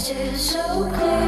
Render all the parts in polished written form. This is so clear.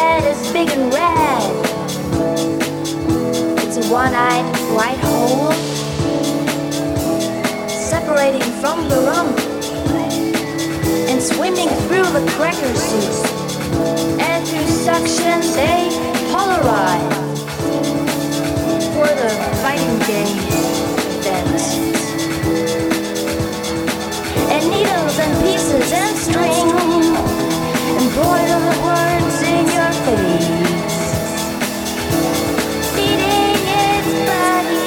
head is big and red. It's a one-eyed white hole separating from the rump and swimming through the cracker seeds. And through suction they polarize for the fighting game event. And needles and pieces and string embroider the words in your face, feeding its body.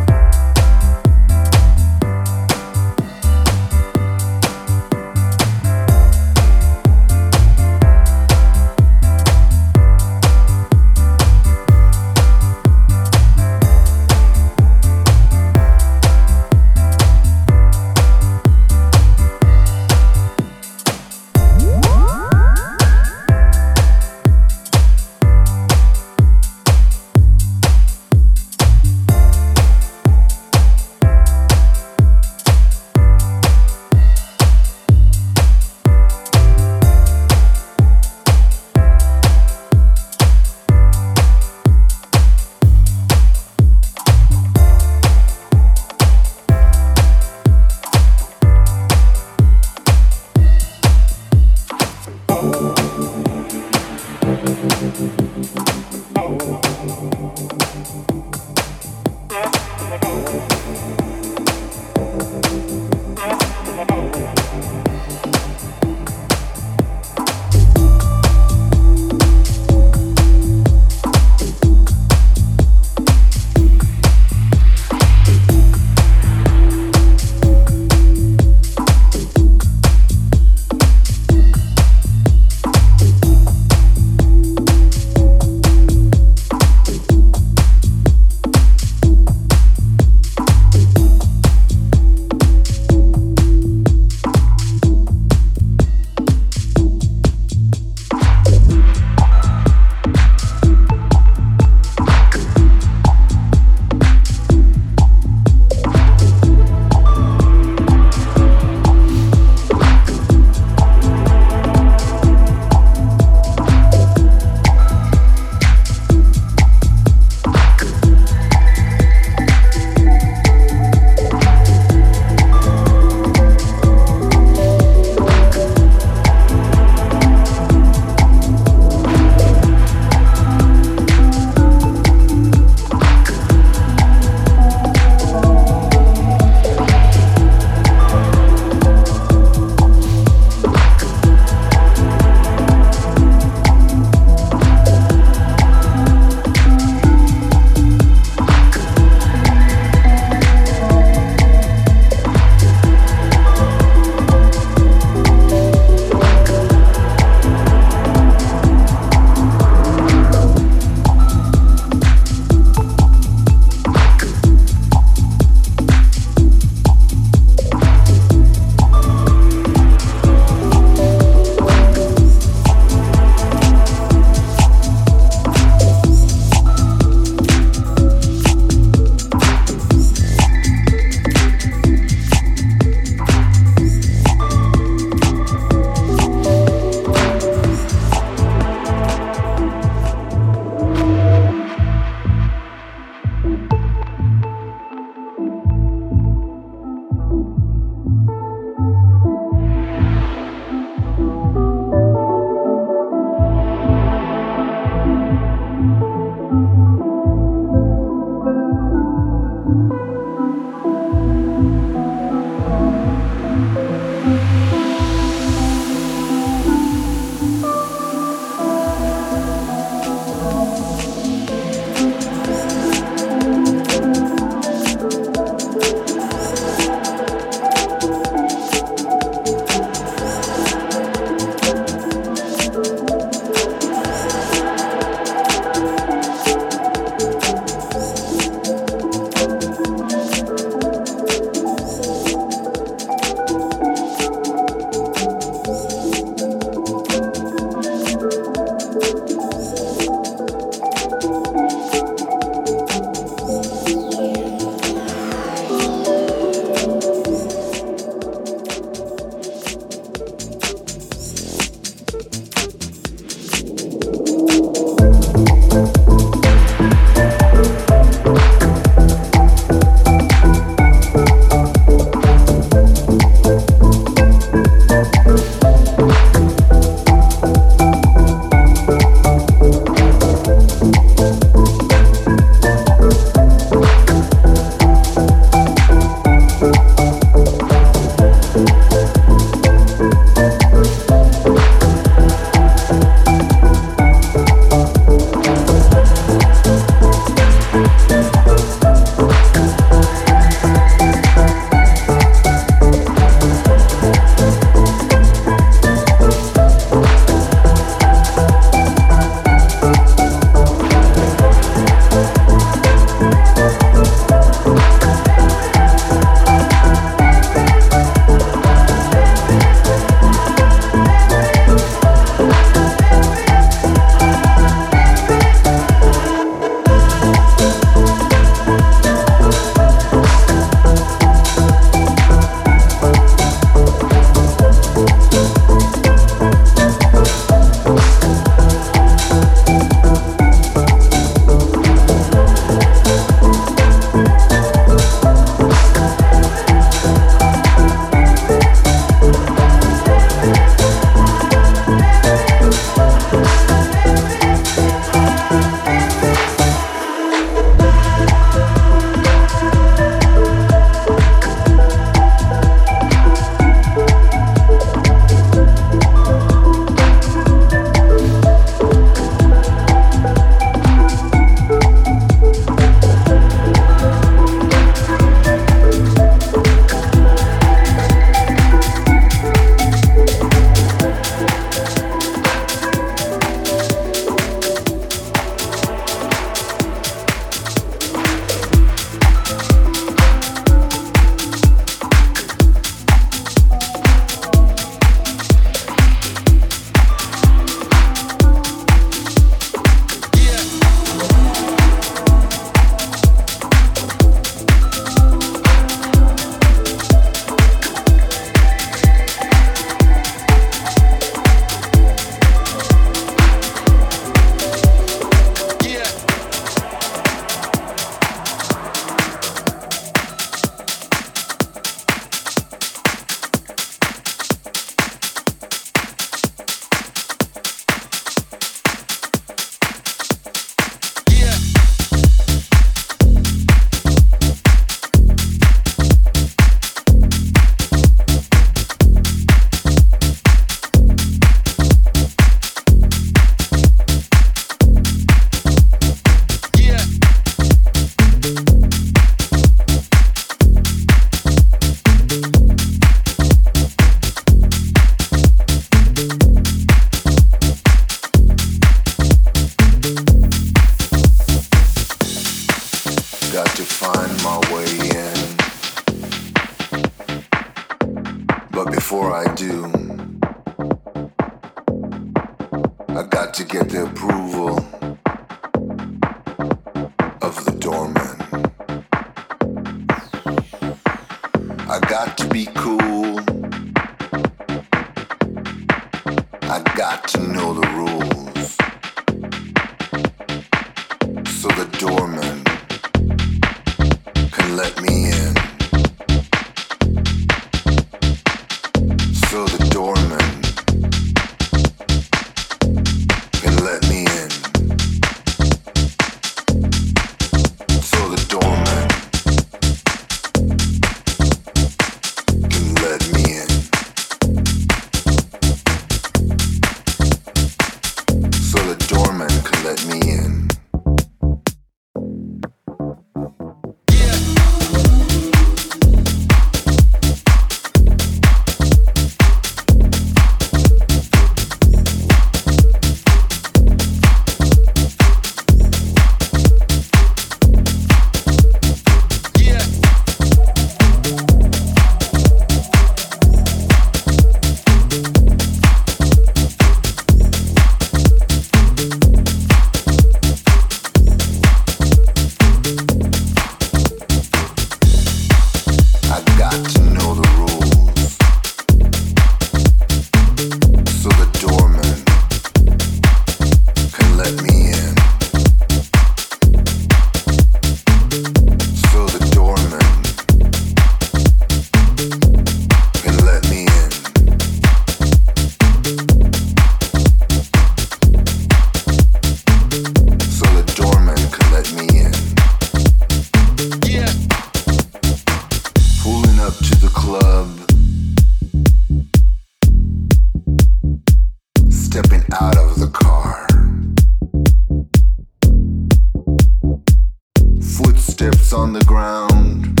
footsteps on the ground.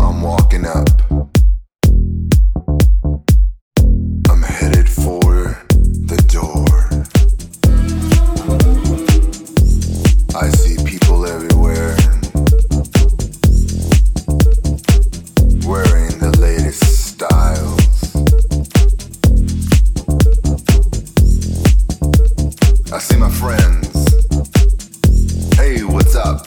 I'm walking up. I'm headed for the door. I see people everywhere wearing the latest style. I see my friends. Hey, what's up?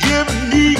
Give me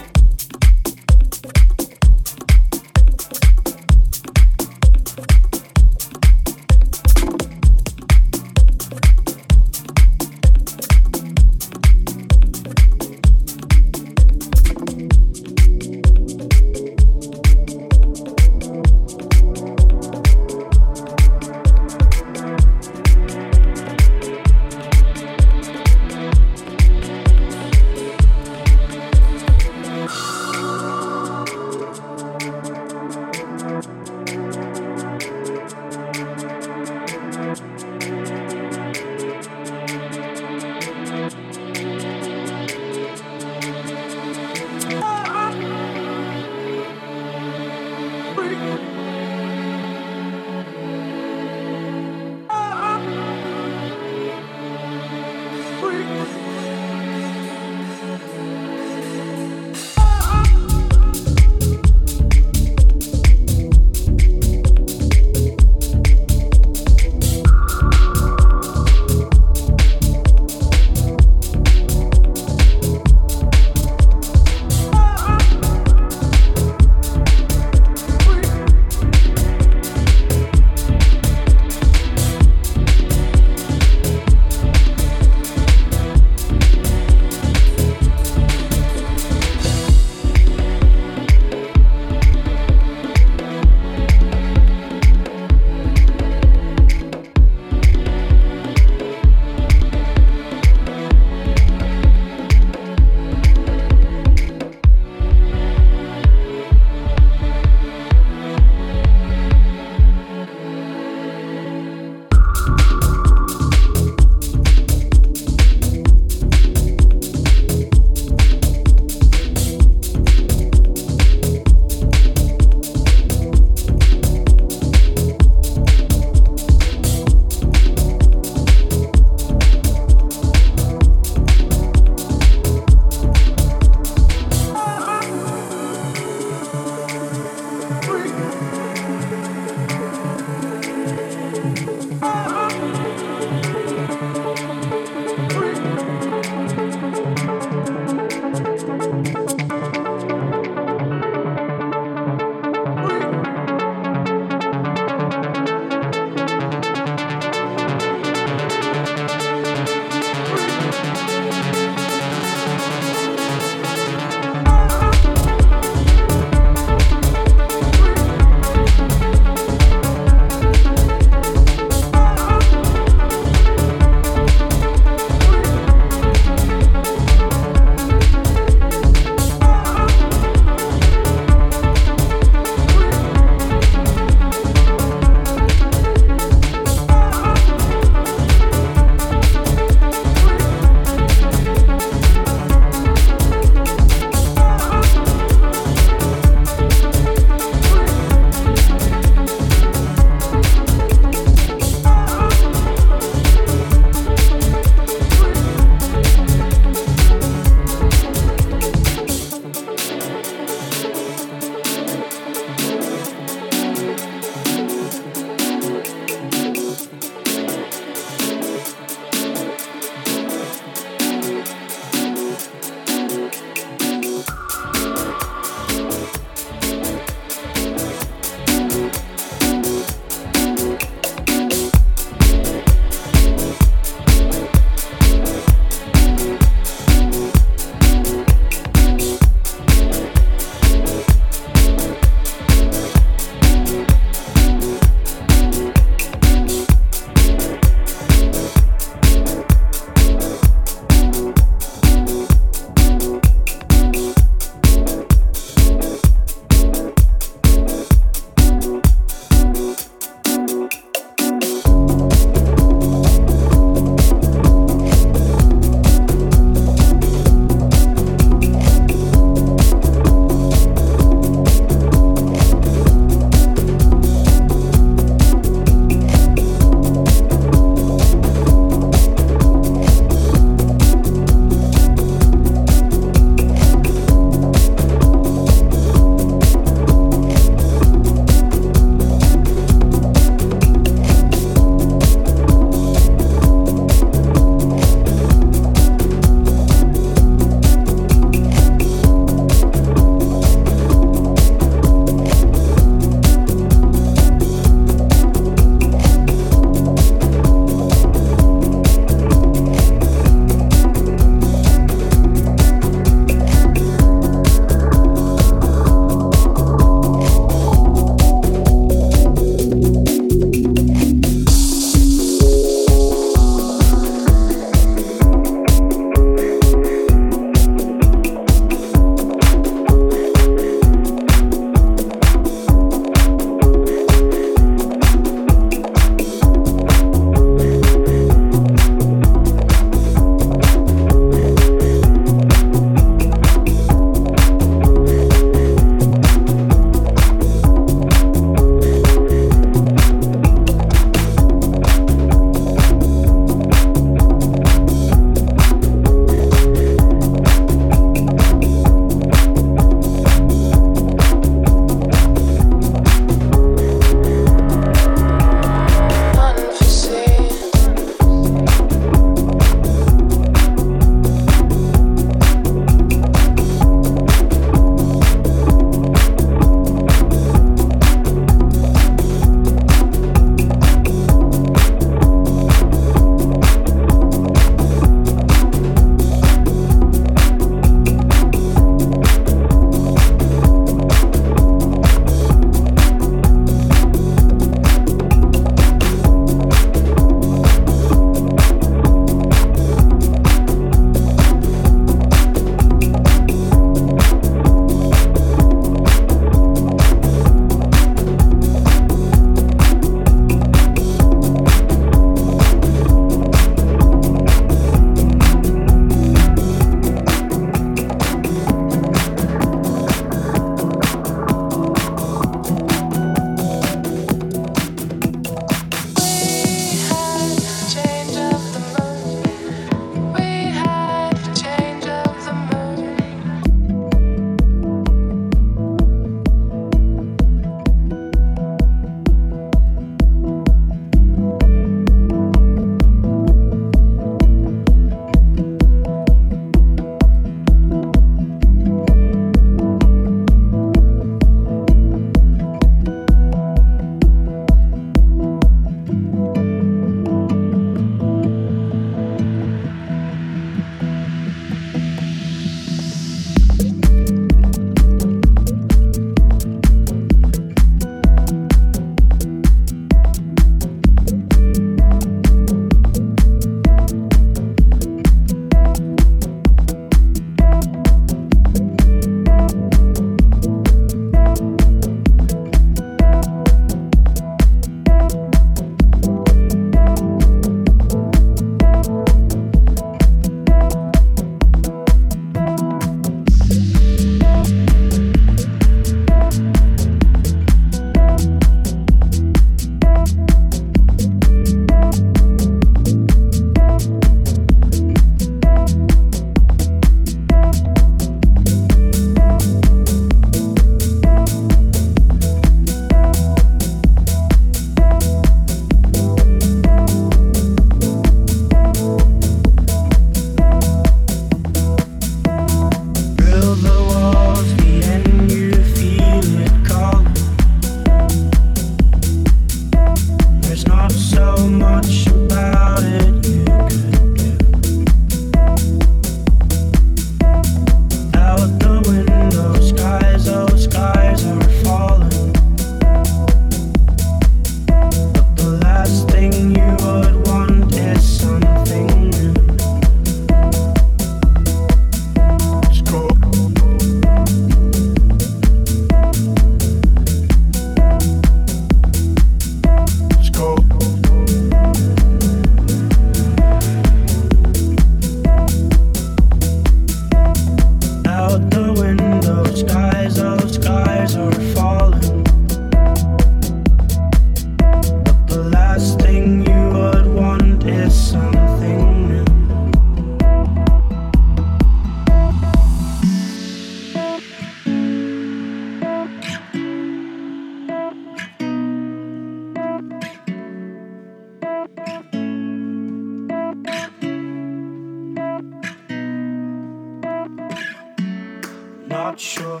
not sure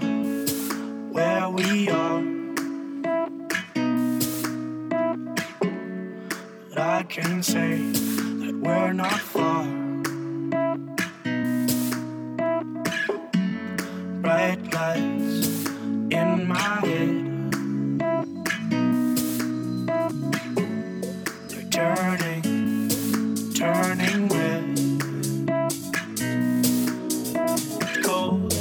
where we are, but I can say that we're not far. Bright lights in my head, they're turning red. It's cold.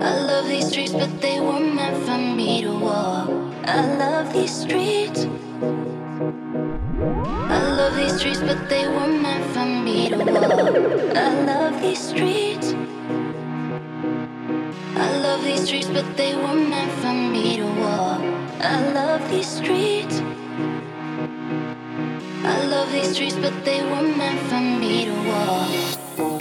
I love these streets, but they were meant for me to walk.